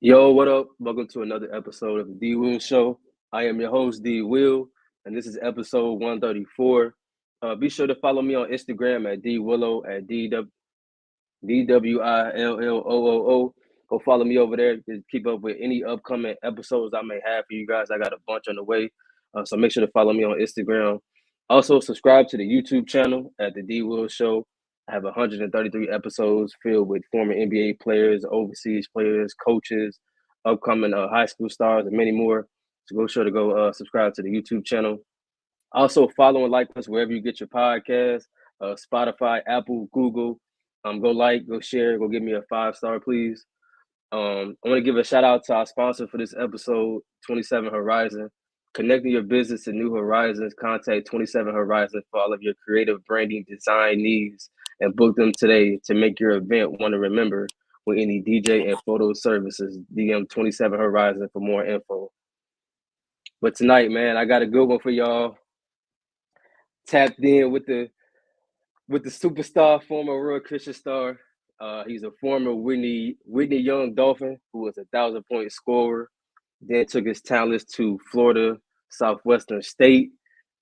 Yo, what up? Welcome to another episode of the D Will Show. I am your host, D Will, and this is episode 134. Be sure to follow me on Instagram at dwillow, at DWILLOOO. Go follow me over there to keep up with any upcoming episodes I may have for you guys. I got a bunch on the way, so make sure to follow me on Instagram. Also, subscribe to the YouTube channel at the D Will Show. I have 133 episodes filled with former NBA players, overseas players, coaches, upcoming high school stars, and many more. So go sure to go subscribe to the YouTube channel. Also, follow and like us wherever you get your podcast, Spotify, Apple, Google. Go like, go share, go give me a 5-star, please. I want to give a shout out to our sponsor for this episode, 27 Horizon. Connecting your business to new horizons. Contact 27 Horizon for all of your creative branding design needs and book them today to make your event one to remember with any DJ and photo services. DM 27 Horizon for more info. But tonight, man, I got a good one for y'all. Tapped in with the superstar, former Aurora Christian star. He's a former Whitney Young Dolphin who was a 1,000-point scorer. Then took his talents to Florida Southwestern State.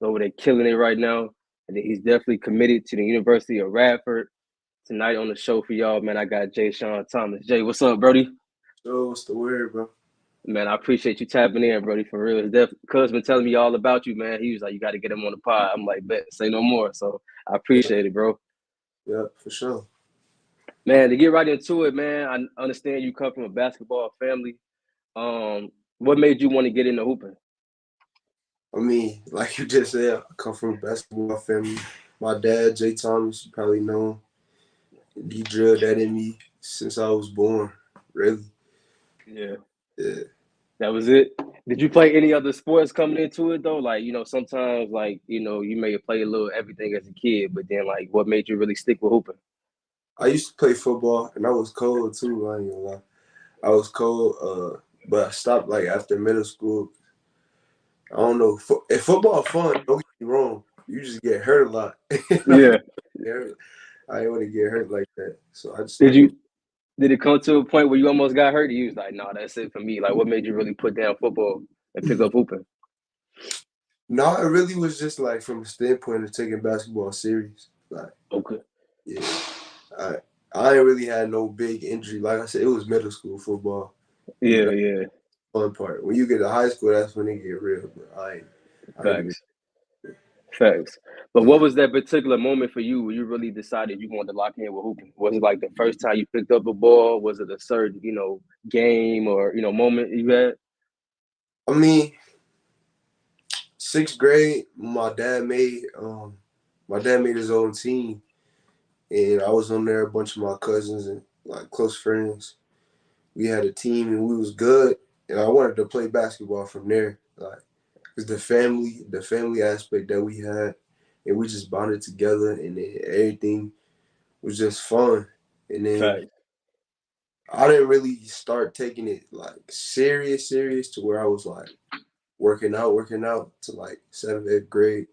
Over there killing it right now. And he's definitely committed to the University of Radford. Tonight on the show for y'all, man, I got Jaeshon Thomas. Jay, what's up, Brody? Yo, what's the word, bro? Man, I appreciate you tapping in, Brody, for real. Cuz been telling me all about you, man. He was like, you got to get him on the pod. I'm like, bet, say no more. So I appreciate it, bro. Yeah, for sure. Man, to get right into it, man, I understand you come from a basketball family. What made you want to get into hooping? I mean, like you just said, I come from a basketball family. My dad, Jay Thomas, you probably know him. He drilled that in me since I was born, really. Yeah. That was it? Did you play any other sports coming into it, though? Like, you know, sometimes, like, you know, you may play a little everything as a kid, but then, like, what made you really stick with hooping? I used to play football, and I was cold, too, I ain't gonna lie. I was cold, but I stopped, like, after middle school. I don't know. If football fun, don't get me wrong. You just get hurt a lot. Yeah. I didn't want to get hurt like that. So I just did it come to a point where you almost got hurt? You was like, no, that's it for me. Like, what made you really put down football and pick up hooping? No, it really was just, like, from a standpoint of taking basketball serious. Like, okay. Yeah. I ain't really had no big injury. Like I said, it was middle school football. Yeah. Fun part. When you get to high school, that's when it get real. But Facts. But what was that particular moment for you where you really decided you wanted to lock in with hooping? Was it like the first time you picked up a ball? Was it a certain, you know, game or, you know, moment you had? I mean, 6th grade, my dad made his own team, and I was on there a bunch of my cousins and like close friends. We had a team and we was good, and I wanted to play basketball from there. Like, it's the family aspect that we had, and we just bonded together, and then everything was just fun. And then I didn't really start taking it like serious to where I was like working out to like 7th, 8th grade,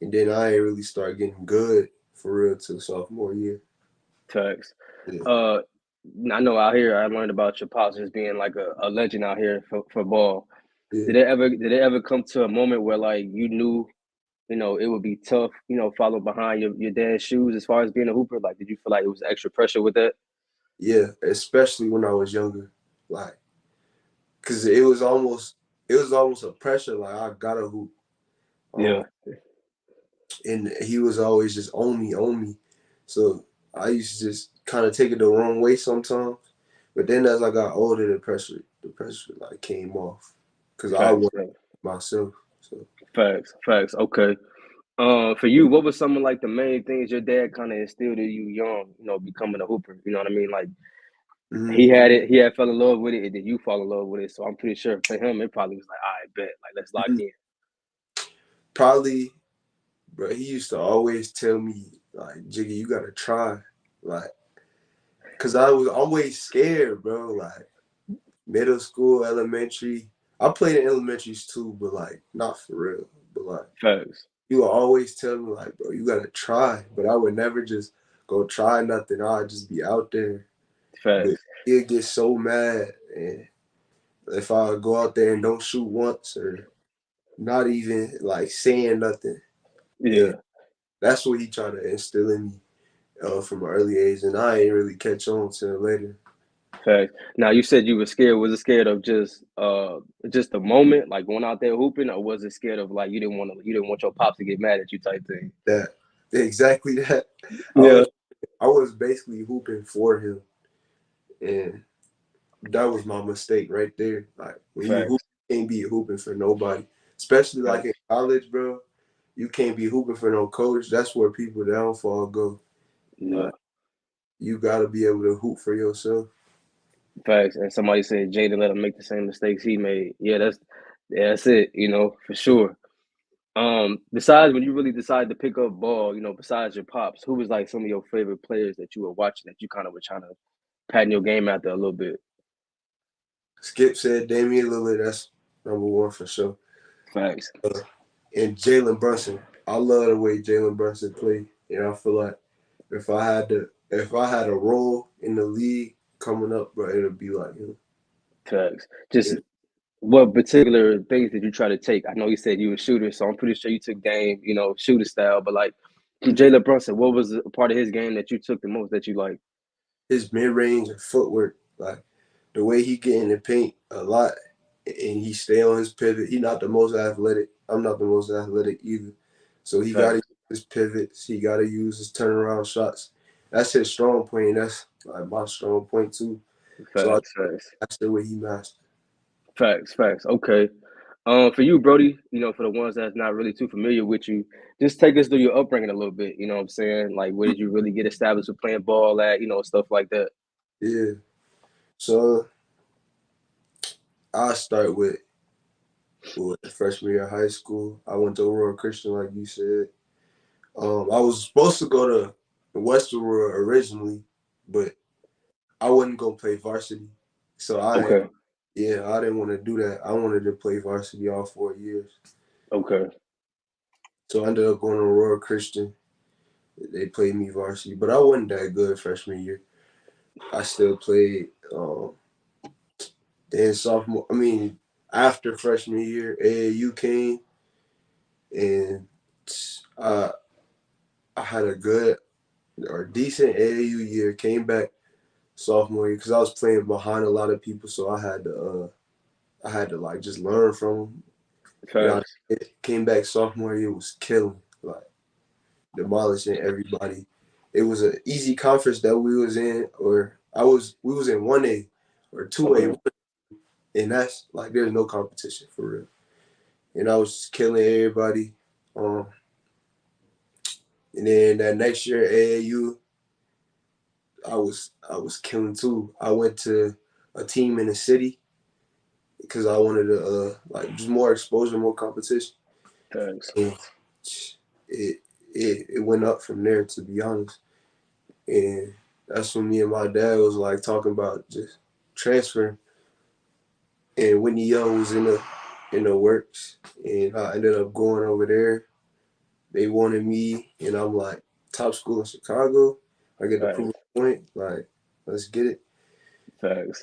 and then I ain't really start getting good for real till sophomore year. Facts. Yeah. I know out here I learned about your pops just being like a legend out here for ball. Yeah. Did it ever come to a moment where like you knew, you know, it would be tough, you know, follow behind your dad's shoes as far as being a hooper? Like, did you feel like it was extra pressure with that? Yeah, especially when I was younger, like, cause it was almost a pressure. Like, I gotta hoop. And he was always just on me. So I used to just kind of take it the wrong way sometimes, but then as I got older, the pressure like came off because I wasn't myself. So. Facts. Okay. For you, what was some of like the main things your dad kind of instilled in you young? You know, becoming a hooper. You know what I mean? Like, He had it. He had fell in love with it, and then you fall in love with it. So I'm pretty sure for him, it probably was like, all right, bet, like let's lock in. Probably, bro. He used to always tell me, like, Jiggy, you gotta try, like, cause I was always scared, bro. Like, middle school, elementary. I played in elementaries too, but like, not for real. But like, facts. You would always tell me, like, bro, you gotta try. But I would never just go try nothing. I'd just be out there. Facts. He'd get so mad, And if I go out there and don't shoot once or not even like saying nothing, yeah, that's what he tried to instill in me from an early age, and I ain't really catch on till later. Fact. Now you said you were scared. Was it scared of just the moment, like going out there hooping, or was it scared of like you didn't want your pops to get mad at you type thing? That exactly that. Yeah, I was basically hooping for him, and that was my mistake right there. Like when you hoop, you can't be hooping for nobody, especially like in college, bro. You can't be hooping for no coach. That's where people downfall go. Yeah. You gotta be able to hoop for yourself. Facts. And somebody said Jaden let him make the same mistakes he made. Yeah, that's it, you know, for sure. Besides when you really decided to pick up ball, you know, besides your pops, who was like some of your favorite players that you were watching that you kind of were trying to pattern your game out there a little bit? Skip said Damian Lillard, that's number one for sure. Facts. And Jalen Brunson. I love the way Jalen Brunson played. You know, I feel like if I had a role in the league coming up, bro, it'll be like him. Facts. Just what particular things did you try to take? I know you said you were a shooter, so I'm pretty sure you took game, you know, shooter style. But like Jalen Brunson, what was the part of his game that you took the most that you liked? His mid range and footwork, like the way he get in the paint a lot, and he stay on his pivot. He's not the most athletic. I'm not the most athletic either. So he got to use his pivots. He got to use his turnaround shots. That's his strong point. That's like my strong point too. Facts, so that's the way he mastered. Facts. Okay. For you, Brody, you know, for the ones that's not really too familiar with you, just take us through your upbringing a little bit. You know what I'm saying? Like, where did you really get established with playing ball at? You know, stuff like that. Yeah. So I'll start with freshman year of high school. I went to Aurora Christian, like you said. I was supposed to go to West Aurora originally, but I wasn't gonna play varsity. So I didn't want to do that. I wanted to play varsity all 4 years. Okay. So I ended up going to Aurora Christian. They played me varsity, but I wasn't that good freshman year. I still played then sophomore. I mean, after freshman year, AAU came, and I had a good or decent AAU year. Came back sophomore year because I was playing behind a lot of people, so I had to like just learn from them. Okay. Came back sophomore year, was killing, like demolishing everybody. It was an easy conference that we was in, or we was in 1A or 2A. Okay. And that's like there's no competition for real, and I was killing everybody. And then that next year AAU, I was killing too. I went to a team in the city because I wanted to like just more exposure, more competition. Thanks. And it went up from there, to be honest. And that's when me and my dad was like talking about just transferring. And Whitney Young was in the works, and I ended up going over there. They wanted me, and I'm like, top school in Chicago. I get the proof point. Like, let's get it. Thanks.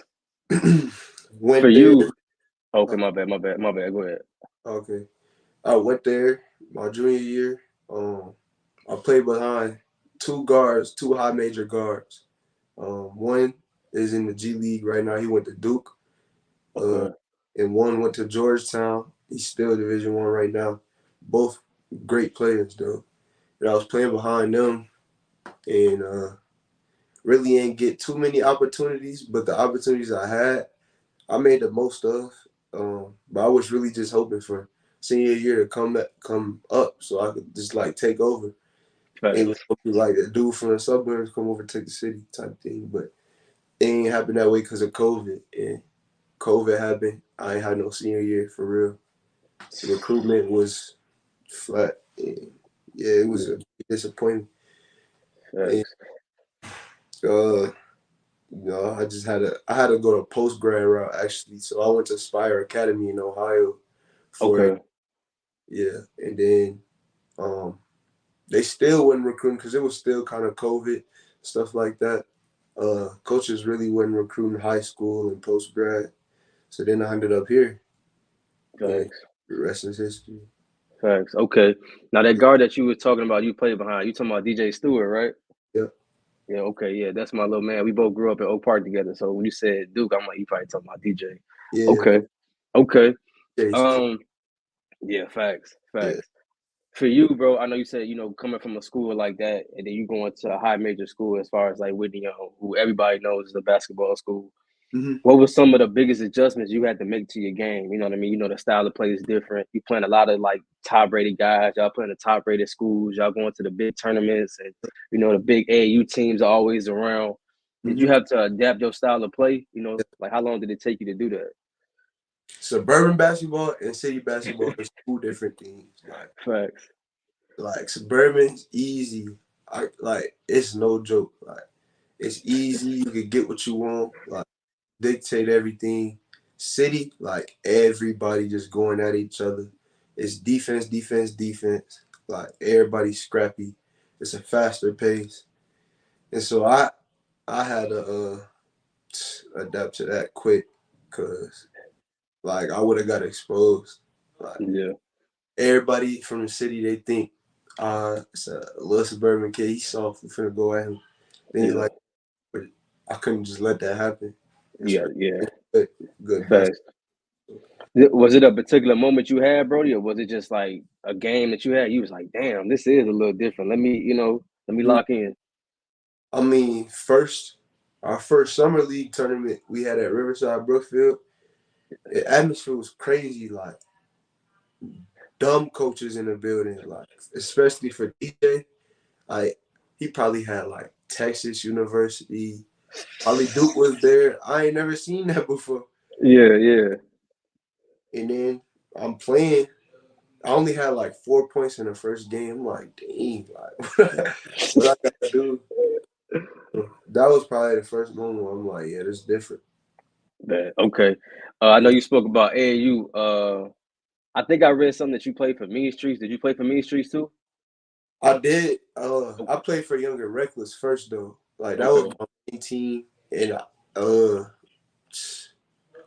Went for there. You. Okay, my bad. Go ahead. Okay, I went there my junior year. I played behind two guards, two high major guards. One is in the G League right now. He went to Duke. And one went to Georgetown. He's still Division I right now. Both great players, though. And I was playing behind them and really ain't get too many opportunities, but the opportunities I had, I made the most of. But I was really just hoping for senior year to come up so I could just, like, take over. Right. And like a dude from the suburbs come over, take the city type thing. But it ain't happened that way because of COVID. And COVID happened. I ain't had no senior year for real. The recruitment was flat. And yeah, it was a disappointment. And, you know, I had to go to post grad route actually. So I went to Spire Academy in Ohio. And then they still wasn't recruiting because it was still kind of COVID stuff like that. Coaches really wasn't recruiting high school and post grad. So then I ended up here. The rest is history. Facts. Okay. Now that guard that you were talking about, you played behind. You talking about DJ Stewart, right? Yeah. Yeah. Okay. Yeah, that's my little man. We both grew up in Oak Park together. So when you said Duke, I'm like, you probably talking about DJ. Yeah. Okay. Okay. Yeah, yeah. Facts. Facts. Yeah. For you, bro, I know you said, you know, coming from a school like that, and then you going to a high major school as far as like Whitney Young, who everybody knows is a basketball school. Mm-hmm. What were some of the biggest adjustments you had to make to your game? You know what I mean? You know, the style of play is different. You playing a lot of like top-rated guys. Y'all playing the top-rated schools. Y'all going to the big tournaments, and you know the big AAU teams are always around. Mm-hmm. Did you have to adapt your style of play? You know, like how long did it take you to do that? Suburban basketball and city basketball is two different things. Like, facts. Like suburban's easy. Like it's no joke. Like it's easy. You can get what you want. Like. Dictate everything. City, like everybody just going at each other. It's defense, defense, defense. Like everybody's scrappy. It's a faster pace. And so I had to adapt to that quick because like I would have got exposed. Like, yeah. Everybody from the city, they think it's a little suburban kid. He's soft. We're finna go at him. Then yeah. Like, but I couldn't just let that happen. Yeah, yeah. Good. Was it a particular moment you had, Brody, or was it just like a game that you had? You was like, damn, this is a little different. Let me, you know, lock in. I mean, our first summer league tournament we had at Riverside Brookfield, the atmosphere was crazy, like dumb coaches in the building, like especially for DJ. Like he probably had like Texas University. Ollie Duke was there. I ain't never seen that before. Yeah, yeah. And then I'm playing. I only had like 4 points in the first game. I'm like, dang, like, what I gotta do? That was probably the first moment where I'm like, yeah, this is different. Man, okay. I know you spoke about AAU. I think I read something that you played for Mean Streets. Did you play for Mean Streets too? I did. I played for Younger Reckless first, though. Like, that was my main team. And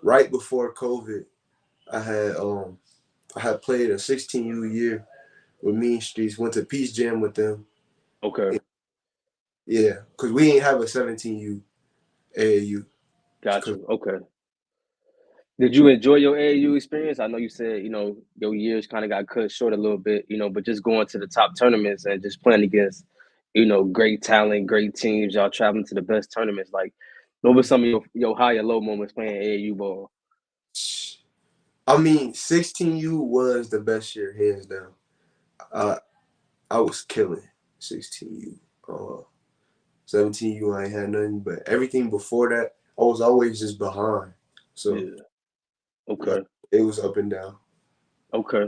right before COVID, I had played a 16U year with Mean Streets, went to Peace Jam with them. Okay. And, yeah, because we didn't have a 17U AAU. Gotcha. Okay. Did you enjoy your AAU experience? I know you said, you know, your years kind of got cut short a little bit, you know, but just going to the top tournaments and just playing against – you know, great talent, great teams. Y'all traveling to the best tournaments. Like, what were some of your high and low moments playing AAU ball? I mean, 16U was the best year, hands down. I was killing 16U. 17U, I ain't had nothing. But everything before that, I was always just behind. So, yeah. Okay. It was up and down. Okay.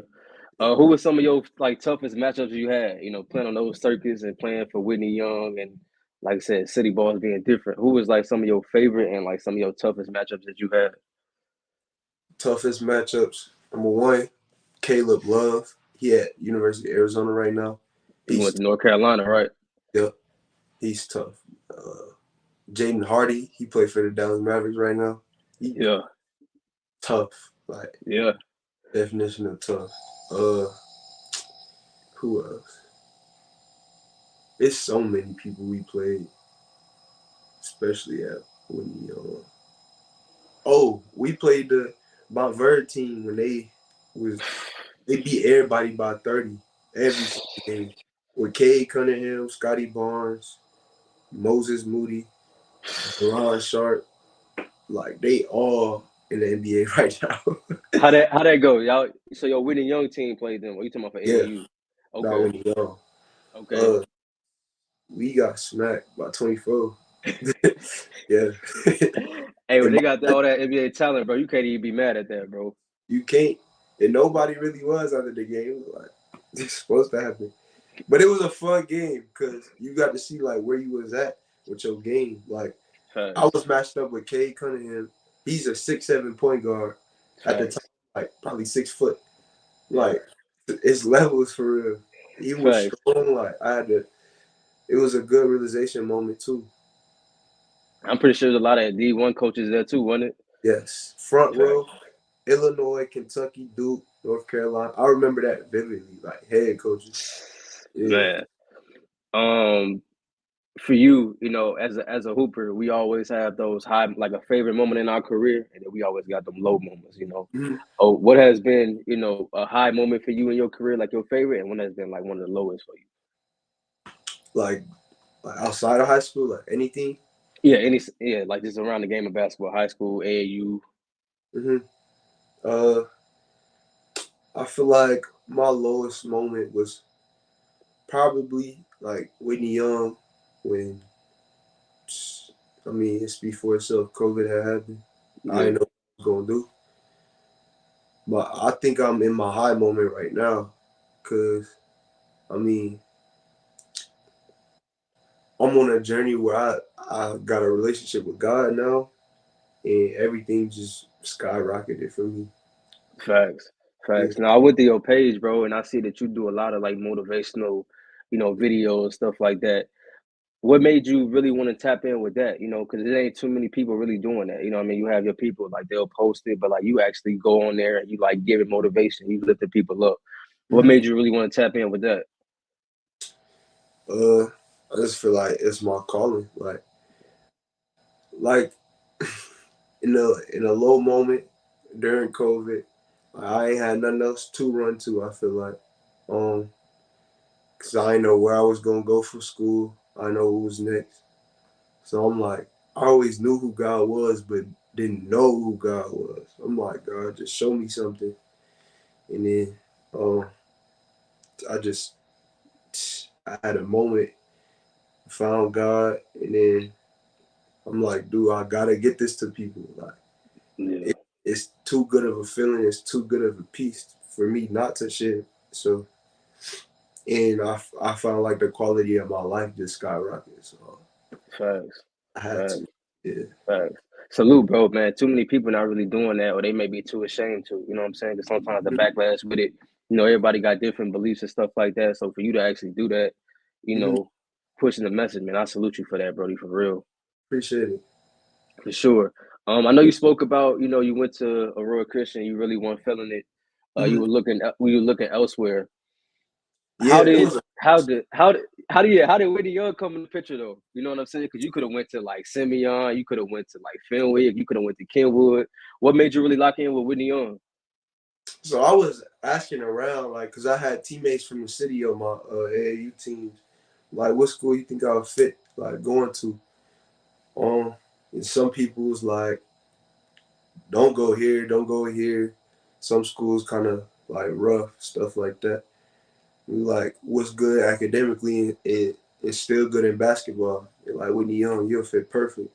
Who were some of your like toughest matchups you had? You know, playing on those circuits and playing for Whitney Young and, like I said, city balls being different. Who was like some of your favorite and like some of your toughest matchups that you had? Toughest matchups. Number one, Caleb Love. He at University of Arizona right now. He went to North Carolina, right? Yep. He's tough. Jaden Hardy. He played for the Dallas Mavericks right now. Yeah. Tough. Like yeah. Definition of tough. Who else? It's so many people we played, especially at when we played the Montverde team when they beat everybody by 30 every game with Cade Cunningham, Scotty Barnes, Moses Moody, Ron Sharp. Like they all in the NBA right now. How that go, y'all? So your Whitney Young team played them. What you talking about for AAU? Okay. No, okay. We got smacked by 24. Yeah. Hey, when they got all that NBA talent, bro, you can't even be mad at that, bro. You can't. And nobody really was out of the game. Like it's supposed to happen. But it was a fun game because you got to see like where you was at with your game. Like I was matched up with Cade Cunningham. He's a 6'7" point guard. At the time, like probably 6 foot, like it's levels for real. He was strong. Like I had to. It was a good realization moment too. I'm pretty sure there's a lot of D1 coaches there too, wasn't it? Yes. Front row, Illinois, Kentucky, Duke, North Carolina. I remember that vividly, like head coaches. Yeah. Man. For you, you know, as a hooper, we always have those high, like a favorite moment in our career, and then we always got them low moments, you know. Mm-hmm. Oh, what has been, you know, a high moment for you in your career, like your favorite, and what has been like one of the lowest for you? Like outside of high school, like anything? Yeah, like just around the game of basketball, high school, AAU. Mm-hmm. I feel like my lowest moment was probably like Whitney Young. When, I mean, it's before itself, COVID had happened. Yeah. I didn't know what I was going to do. But I think I'm in my high moment right now because, I mean, I'm on a journey where I got a relationship with God now, and everything just skyrocketed for me. Facts. Yeah. Now, I went to your page, bro, and I see that you do a lot of, like, motivational, you know, videos, stuff like that. What made you really want to tap in with that, you know, because it ain't too many people really doing that, you know what I mean? You have your people, like, they'll post it, but, like, you actually go on there and you, like, give it motivation. You lift the people up. What made you really want to tap in with that? I just feel like it's my calling. Like in a low moment during COVID, I ain't had nothing else to run to, I feel like, because I didn't know where I was going to go for school. I know who's next. So I'm like, I always knew who God was, but didn't know who God was. I'm like, God, just show me something. And then I had a moment, found God, and then I'm like, dude, I got to get this to people. Like, yeah. It's too good of a feeling. It's too good of a piece for me not to share. So. And I found, like, the quality of my life just skyrocketed. So facts. I had to. Yeah. Facts. Salute, bro, man. Too many people not really doing that, or they may be too ashamed to. You know what I'm saying? Because sometimes the backlash with it, you know, everybody got different beliefs and stuff like that. So for you to actually do that, you know, pushing the message, man, I salute you for that, Brody, for real. Appreciate it. For sure. I know you spoke about, you know, you went to Aurora Christian. You really weren't feeling it. You were looking elsewhere. Yeah, how did Whitney Young come in the picture though? You know what I'm saying? Because you could have went to like Simeon, you could have went to like Fenwick, you could have went to Kenwood. What made you really lock in with Whitney Young? So I was asking around, like, because I had teammates from the city on my AAU teams, like, what school you think I would fit, like, going to? And some people was like, don't go here, don't go here. Some schools kind of like rough, stuff like that. Like, what's good academically and it's still good in basketball. And like, Whitney Young, you'll fit perfect.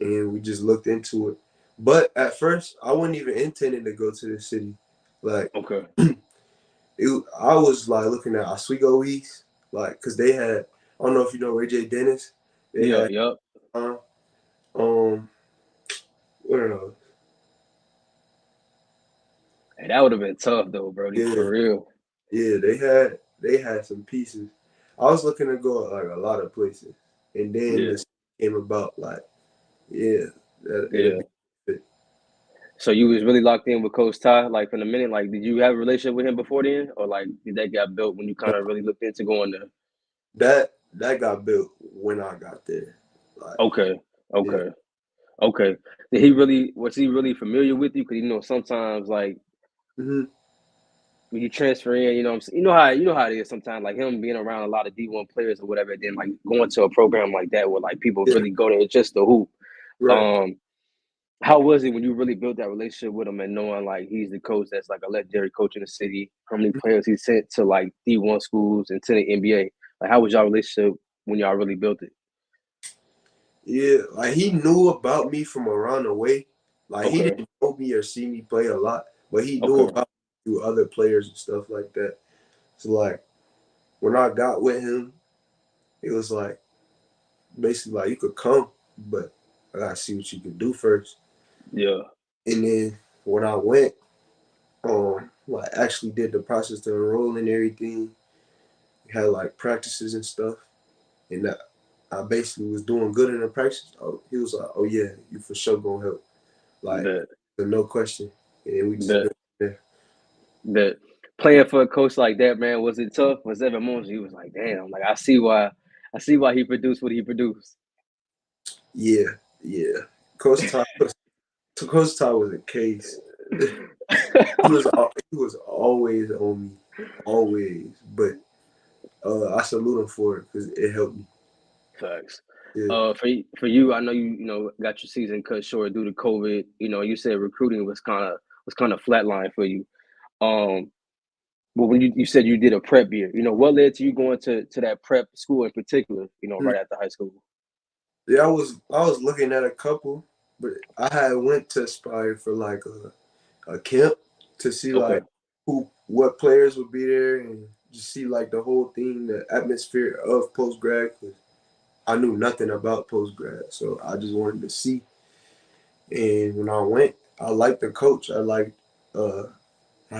And we just looked into it. But at first, I wasn't even intending to go to the city. Like, okay, I was like looking at Oswego East, like, because they had, I don't know if you know AJ Dennis. Yeah. What else? Hey, that would have been tough though, bro. Yeah. For real. Yeah, they had some pieces. I was looking to go at, like, a lot of places, and then this came about. Like, So you was really locked in with Coach Ty, like, from the minute. Like, did you have a relationship with him before then, or like did that got built when you kind of really looked into going there? That got built when I got there. Like, okay. Did he really? Was he really familiar with you? Because, you know, sometimes, like. Mm-hmm. When you transfer in, you know what I'm saying? You know how it is sometimes, like him being around a lot of D1 players or whatever, then like going to a program like that where like people really go there just to hoop. Right. How was it when you really built that relationship with him and knowing like he's the coach that's like a legendary coach in the city, how many players he sent to like D1 schools and to the NBA? Like, how was y'all relationship when y'all really built it? Yeah, like he knew about me from around the way. Like he didn't know me or see me play a lot, but he knew about through other players and stuff like that. So like when I got with him, it was like basically like you could come, but I gotta see what you can do first. Yeah. And then when I went, I actually did the process to enroll and everything. We had like practices and stuff, and I basically was doing good in the practice. He was like, "Oh yeah, you for sure gonna help." Like, no question. And we just that playing for a coach like that, man, was it tough? Was every moment you was like, damn, like I see why he produced what he produced. Yeah, yeah. Coach Todd was a case. he was always on me, always. But I salute him for it because it helped me. Facts. Yeah. For you, I know you got your season cut short due to COVID. You know, you said recruiting was kind of flatline for you. But when you said you did a prep year, what led to you going to that prep school in particular? Right after high school. Yeah, I was looking at a couple, but I had went to Spire for like a camp to see like what players would be there and just see like the whole thing, the atmosphere of post grad. I knew nothing about post grad, so I just wanted to see. And when I went, I liked the coach. I liked how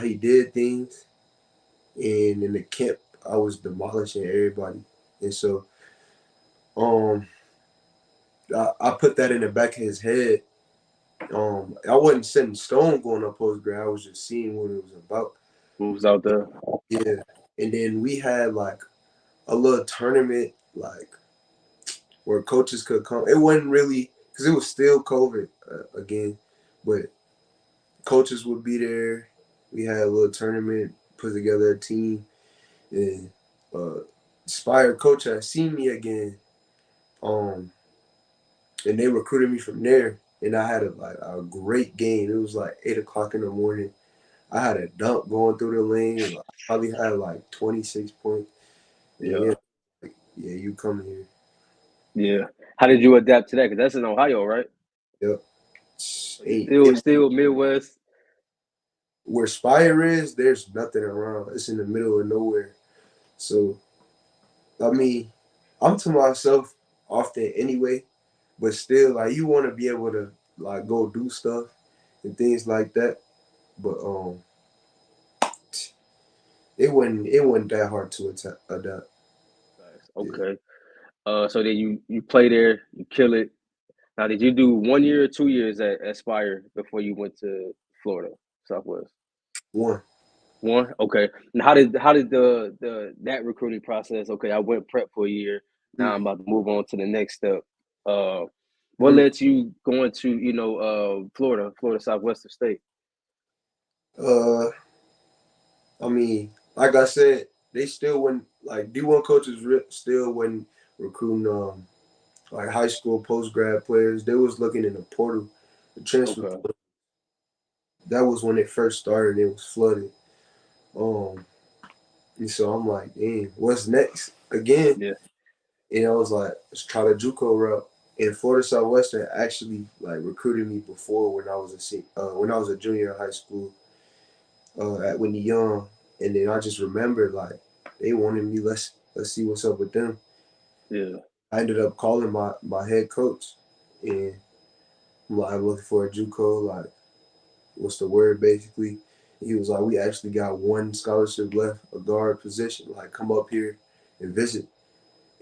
he did things. And in the camp, I was demolishing everybody. And so I put that in the back of his head. I wasn't setting stone going up post grad. I was just seeing what it was about. Who was out there? Yeah. And then we had like a little tournament, like where coaches could come. It wasn't really because it was still COVID again, but coaches would be there. We had a little tournament, put together a team, and Spire coach had seen me again, and they recruited me from there. And I had a great game. It was like 8 o'clock in the morning. I had a dunk going through the lane. I probably had like 26 points. And yeah, you come here. Yeah. How did you adapt to that? Because that's in Ohio, right? Yep. Still Midwest. Where Spire is, there's nothing around. It's in the middle of nowhere. So, I mean, I'm to myself often anyway, but still, like, you want to be able to, like, go do stuff and things like that. But it wasn't that hard to adapt. Okay. Yeah. So then you play there, you kill it. Now, did you do 1 year or 2 years at Spire before you went to Florida Southwest? One. Okay. And how did that recruiting process? Okay, I went prep for a year. Now I'm about to move on to the next step. What led you going to Florida Southwestern State? I mean, like I said, they still wouldn't like D1 coaches still wouldn't recruiting like high school post grad players. They was looking in the portal, the transfer. Okay. That was when it first started. It was flooded. And so I'm like, damn, what's next again? Yeah. And I was like, let's try the JUCO route. And Florida Southwestern actually like recruited me before when I was a junior in high school at Whitney Young. And then I just remembered like they wanted me. Let's see what's up with them. Yeah, I ended up calling my head coach, and I'm looking for a JUCO. Like, what's the word? Basically, he was like, "We actually got one scholarship left, a guard position. Like, come up here and visit."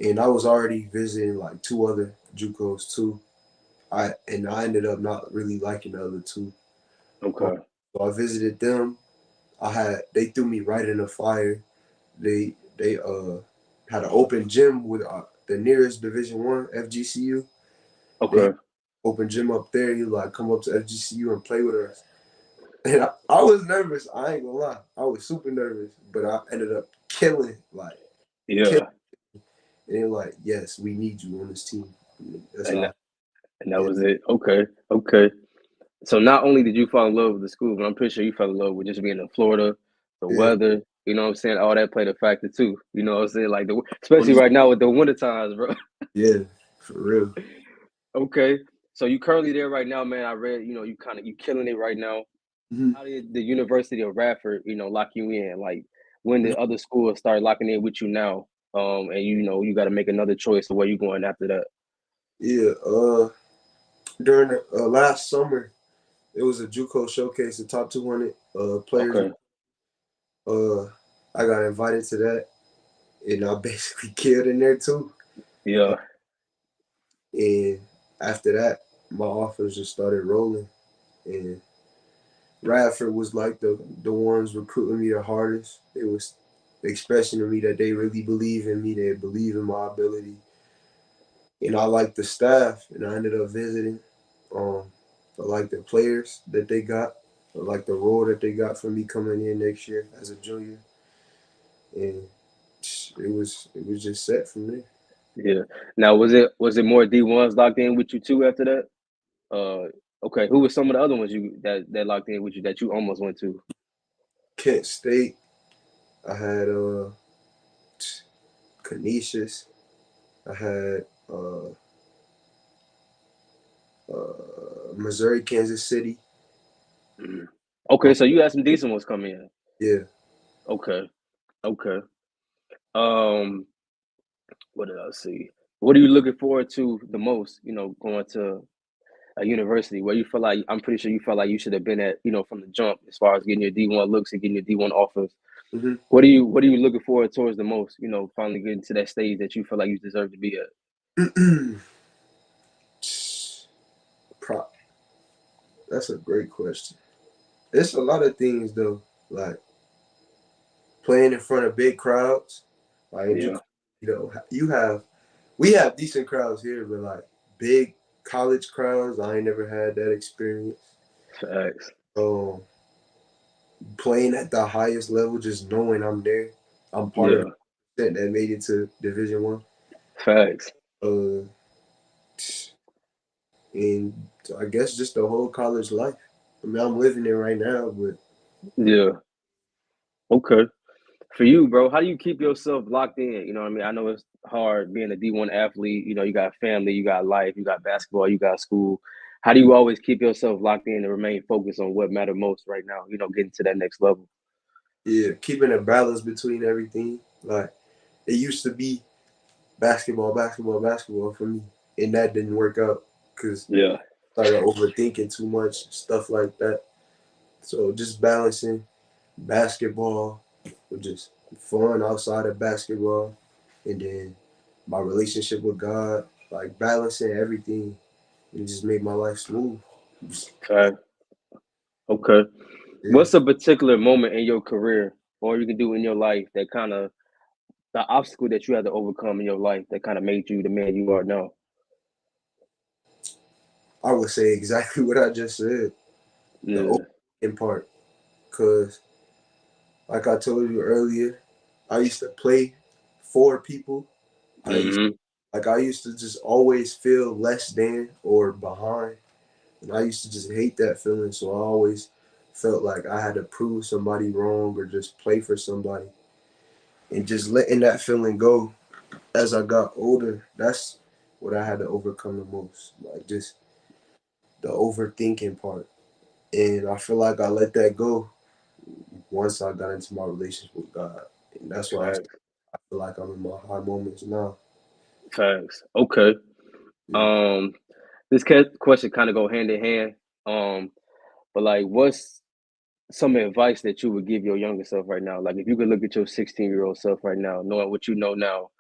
And I was already visiting like two other JUCOs too. I ended up not really liking the other two. Okay. So I visited them. They threw me right in the fire. They had an open gym with the nearest Division I, FGCU. Okay. Open gym up there. You like, come up to FGCU and play with us. And I was nervous. I ain't gonna lie. I was super nervous, but I ended up killing. Like, yeah. Killing. And they're like, yes, we need you on this team. That was it. Okay. So not only did you fall in love with the school, but I'm pretty sure you fell in love with just being in Florida, the weather. You know what I'm saying? All that played a factor too. You know what I'm saying? Like, especially right now with the winter times, bro. Yeah, for real. Okay. So you currently there right now, man. I read, you killing it right now. Mm-hmm. How did the University of Radford, lock you in? Like, when did other schools start locking in with you now? And you got to make another choice of where you're going after that. Yeah. During the last summer, it was a JUCO showcase, the top 200 players. Okay. I got invited to that, and I basically killed in there too. Yeah. And after that, my offers just started rolling. and Radford was like the ones recruiting me the hardest. They was expressing to me that they really believe in me, they believe in my ability. And I liked the staff, and I ended up visiting. I liked the players that they got. I liked the role that they got for me coming in next year as a junior. And it was just set from there. Yeah. Now, was it more D1s locked in with you too after that? Okay, who were some of the other ones that locked in with you that you almost went to? Kent State. I had Canisius. I had Missouri, Kansas City. Okay, so you had some decent ones come in. Yeah. Okay. What did I see? What are you looking forward to the most, going to a university where you feel like, I'm pretty sure you felt like you should have been at, from the jump, as far as getting your D1 looks and getting your D1 offers. Mm-hmm. What are you looking forward towards the most, finally getting to that stage that you feel like you deserve to be at? That's a great question. There's a lot of things, though, like playing in front of big crowds. Like, yeah. We have decent crowds here, but like big college crowds, I ain't never had that experience. Facts. Playing at the highest level, just knowing I'm there, I'm part of that made it to Division I. Facts. And I guess just the whole college life. I mean, I'm living it right now, but yeah. Okay. For you, bro, how do you keep yourself locked in? You know what I mean? I know it's hard being a D1 athlete. You got family, you got life, you got basketball, you got school. How do you always keep yourself locked in and remain focused on what matters most right now, getting to that next level? Yeah, keeping a balance between everything. Like, it used to be basketball for me, and that didn't work out because I started overthinking too much, stuff like that. So just balancing basketball, just fun outside of basketball, and then my relationship with God, like balancing everything, and just made my life smooth. Okay. Yeah. What's a particular moment in your career, or you can do in your life, that kind of the obstacle that you had to overcome in your life that kind of made you the man you are now? I would say exactly what I just said. Yeah. The open part, because like I told you earlier, I used to play for people. Mm-hmm. I used to just always feel less than or behind. And I used to just hate that feeling. So I always felt like I had to prove somebody wrong or just play for somebody. And just letting that feeling go as I got older, that's what I had to overcome the most. Like just the overthinking part. And I feel like I let that go once I got into my relationship with God. And that's why I feel like I'm in my high moments now. Facts. Okay. This question kind of go hand in hand. But like, what's some advice that you would give your younger self right now? Like, if you could look at your 16-year-old self right now, knowing what you know now,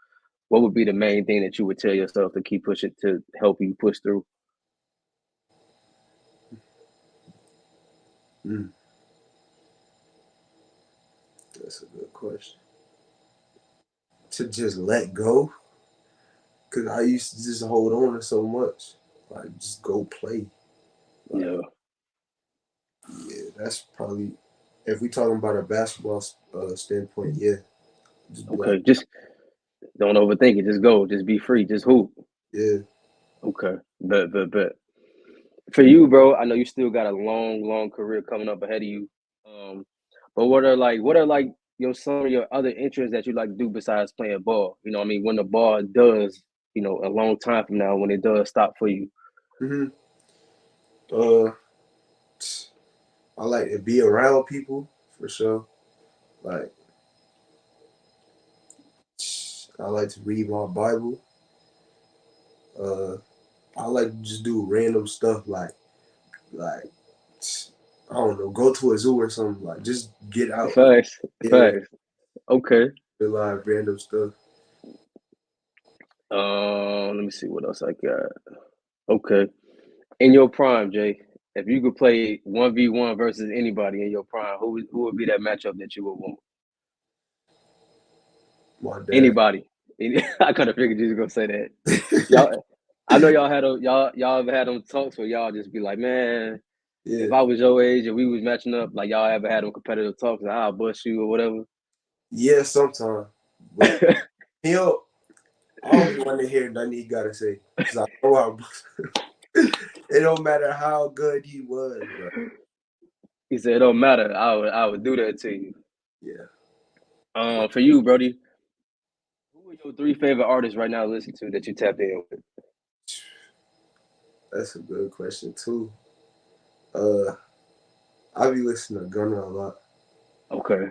what would be the main thing that you would tell yourself to keep pushing, to help you push through? That's a good question. To just let go, because I used to just hold on to so much. Like, just go play. Like, yeah, that's probably, if we talking about a basketball standpoint, yeah. Just okay, like, just don't overthink it. Just go. Just be free. Just hoop. Yeah. Okay. Bet. For you, bro, I know you still got a long career coming up ahead of you. But what are some of your other interests that you like to do besides playing ball? You know what I mean? When the ball does, a long time from now, when it does stop for you. Mm-hmm. I like to be around people, for sure. Like, I like to read my Bible. I like to just do random stuff like I don't know, go to a zoo or something, like just get out. Facts. Okay. A lot of random stuff. Let me see what else I got. Okay. In your prime, Jay, If you could play 1v1 versus anybody in your prime, who would be that matchup that you would want? Anybody. I could have figured you was gonna say that. Y'all, I know y'all had a, y'all ever had them talks where y'all just be like, man, yeah, if I was your age and we was matching up, like y'all ever had them competitive talks and I'll bust you or whatever? Yeah, sometimes. He'll always want to hear nothing he gotta say. I know how it don't matter how good he was. Bro. He said it don't matter. I would do that to you. Yeah. For you, Brody, who are your three favorite artists right now to listen to that you tapped in with? That's a good question too. I be listening to Gunner a lot. Okay.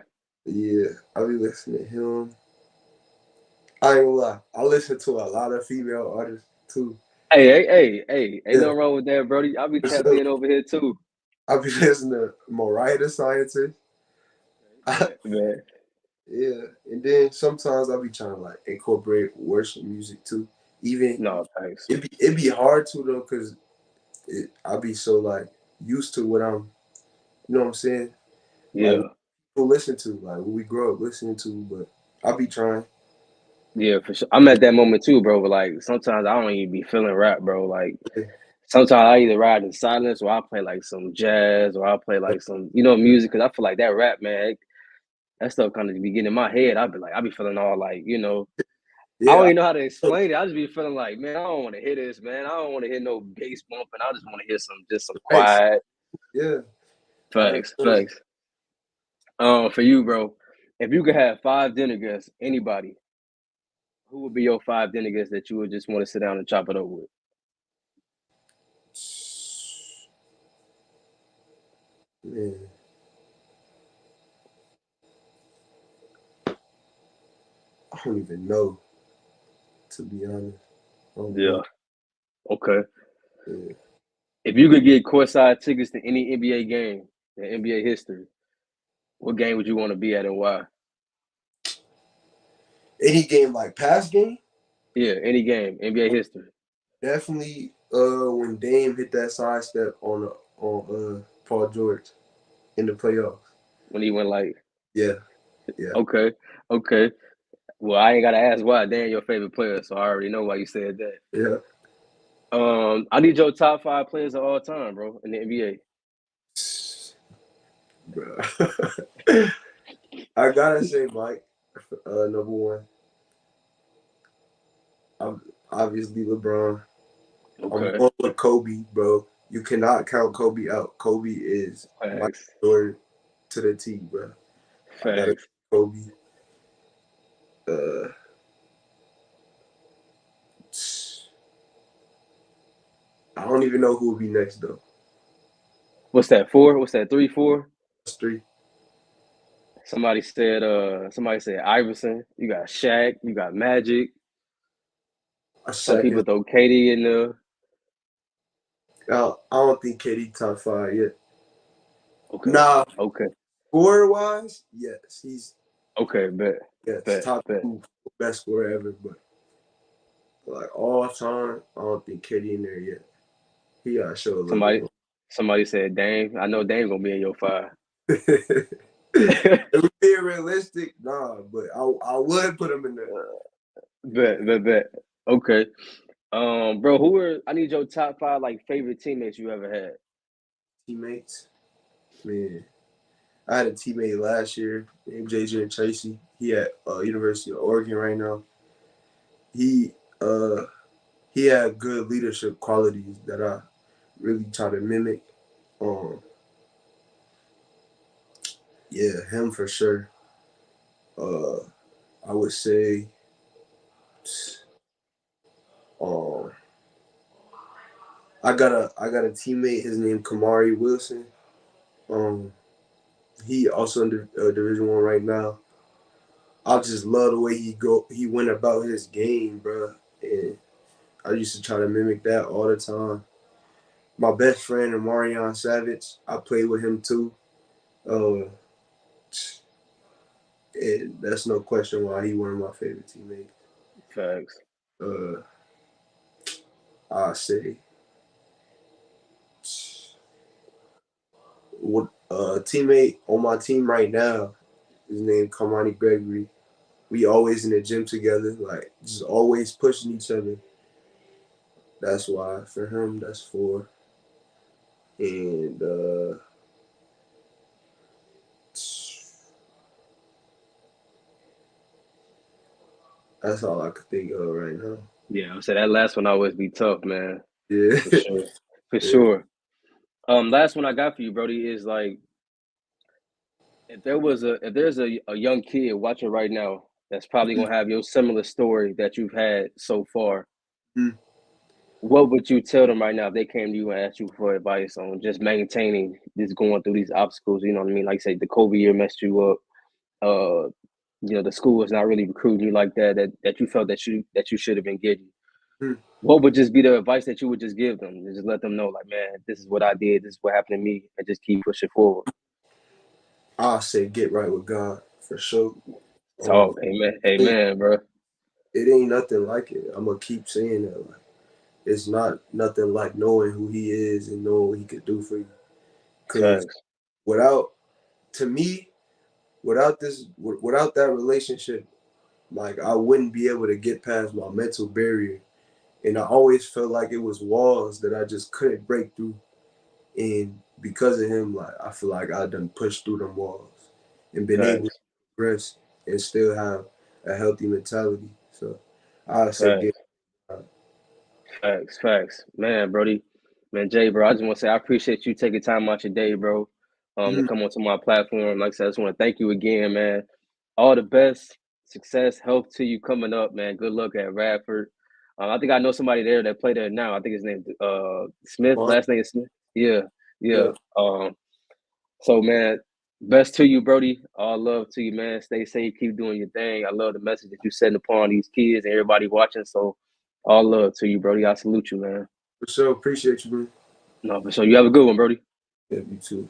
Yeah, I be listening to him. I ain't gonna lie, I listen to a lot of female artists too. Hey, ain't nothing wrong with that, Brody. I be tapping in over here too. I be listening to Mariah the Scientist. Man. Yeah, and then sometimes I'll be trying to like incorporate worship music too. Even it'd be hard to though, cause I'll be so like used to what I'm, you know what I'm saying? Yeah, like, to listen to like what we grow up listening to, but I'll be trying. Yeah, for sure. I'm at that moment too, bro. But like sometimes I don't even be feeling rap, bro. Like sometimes I either ride in silence or I play like some jazz or I play like some music, cause I feel like that rap, man. That stuff kind of be getting in my head. I be feeling all like, I don't even know how to explain it. I just be feeling like, man, I don't want to hear this, man. I don't want to hear no bass bumping. I just want to hear some quiet. Yeah. Facts. For you, bro, if you could have 5 dinner guests, anybody, who would be your 5 dinner guests that you would just want to sit down and chop it up with? Man. I don't even know, to be honest. Yeah. Okay. Yeah. If you could get courtside tickets to any NBA game in NBA history, what game would you want to be at and why? Any game, like past game? Yeah, any game, NBA history. Definitely when Dame hit that sidestep on Paul George in the playoffs. When he went like... Yeah. Okay. Well, I ain't gotta ask why. Dan, your favorite player, so I already know why you said that. Yeah. I need your top 5 players of all time, bro, in the NBA. Bro, I gotta say Mike, number one. I'm obviously LeBron. Okay. I'm going with Kobe, bro. You cannot count Kobe out. Kobe is my story to the T, bro. Facts. Kobe. I don't even know who will be next though. What's that? 4? What's that? 3, 4? That's 3. Somebody said Iverson. You got Shaq. You got Magic. Some people throw KD in there. I don't think KD top 5 yet. Okay. Nah. Okay. 4 wise, yes, he's. Okay, bet. Yeah, top 2 best scorer ever, but like all time, I don't think KD in there yet. He gotta show a little. Somebody said Dame. I know Dame gonna be in your 5. It would be realistic, nah, but I would put him in there. Bet. Okay. Bro, I need your top 5 like favorite teammates you ever had. Teammates? Man. I had a teammate last year named JJ Tracy. He at University of Oregon right now. He had good leadership qualities that I really try to mimic. Yeah, him for sure. I would say I got a teammate, his name Kamari Wilson. He also in Division I right now. I just love the way he went about his game, bro. And I used to try to mimic that all the time. My best friend, Amarion Savage, I played with him too. And that's no question why he one of my favorite teammates. Facts. I say teammate on my team right now, his name Kamani Gregory. We always in the gym together, like just always pushing each other. That's why for him, that's four. And that's all I could think of right now. Yeah, so that last one always be tough, man. Yeah, for sure. For sure. Last one I got for you, Brody, is like, if there's a young kid watching right now that's probably gonna have your similar story that you've had so far, what would you tell them right now if they came to you and asked you for advice on just maintaining, just going through these obstacles? You know what I mean? Like, say the COVID year messed you up. You know, the school was not really recruiting you like that you felt that you should have been getting. What would just be the advice that you would just give them? Just let them know, like, man, this is what I did. This is what happened to me. And just keep pushing forward. I'll say get right with God for sure. Oh, amen. Amen, bro. It ain't nothing like it. I'm going to keep saying that. Like, it's not nothing like knowing who he is and knowing what he could do for you. Because without that relationship, like, I wouldn't be able to get past my mental barrier. And I always felt like it was walls that I just couldn't break through. And because of him, like, I feel like I done pushed through them walls and been able to progress and still have a healthy mentality. So I say get facts. Man, Brody. Man, Jay, bro, I just want to say I appreciate you taking time out your day, bro, to come onto my platform. Like I said, I just want to thank you again, man. All the best, success, health to you coming up, man. Good luck at Radford. I think I know somebody there that played there now. I think his name is Smith. Last name is Smith. Yeah. So, man, best to you, Brody. All love to you, man. Stay safe. Keep doing your thing. I love the message that you're setting upon these kids and everybody watching. So, all love to you, Brody. I salute you, man. For sure. Appreciate you, man. No, for sure. You have a good one, Brody. Yeah, you too.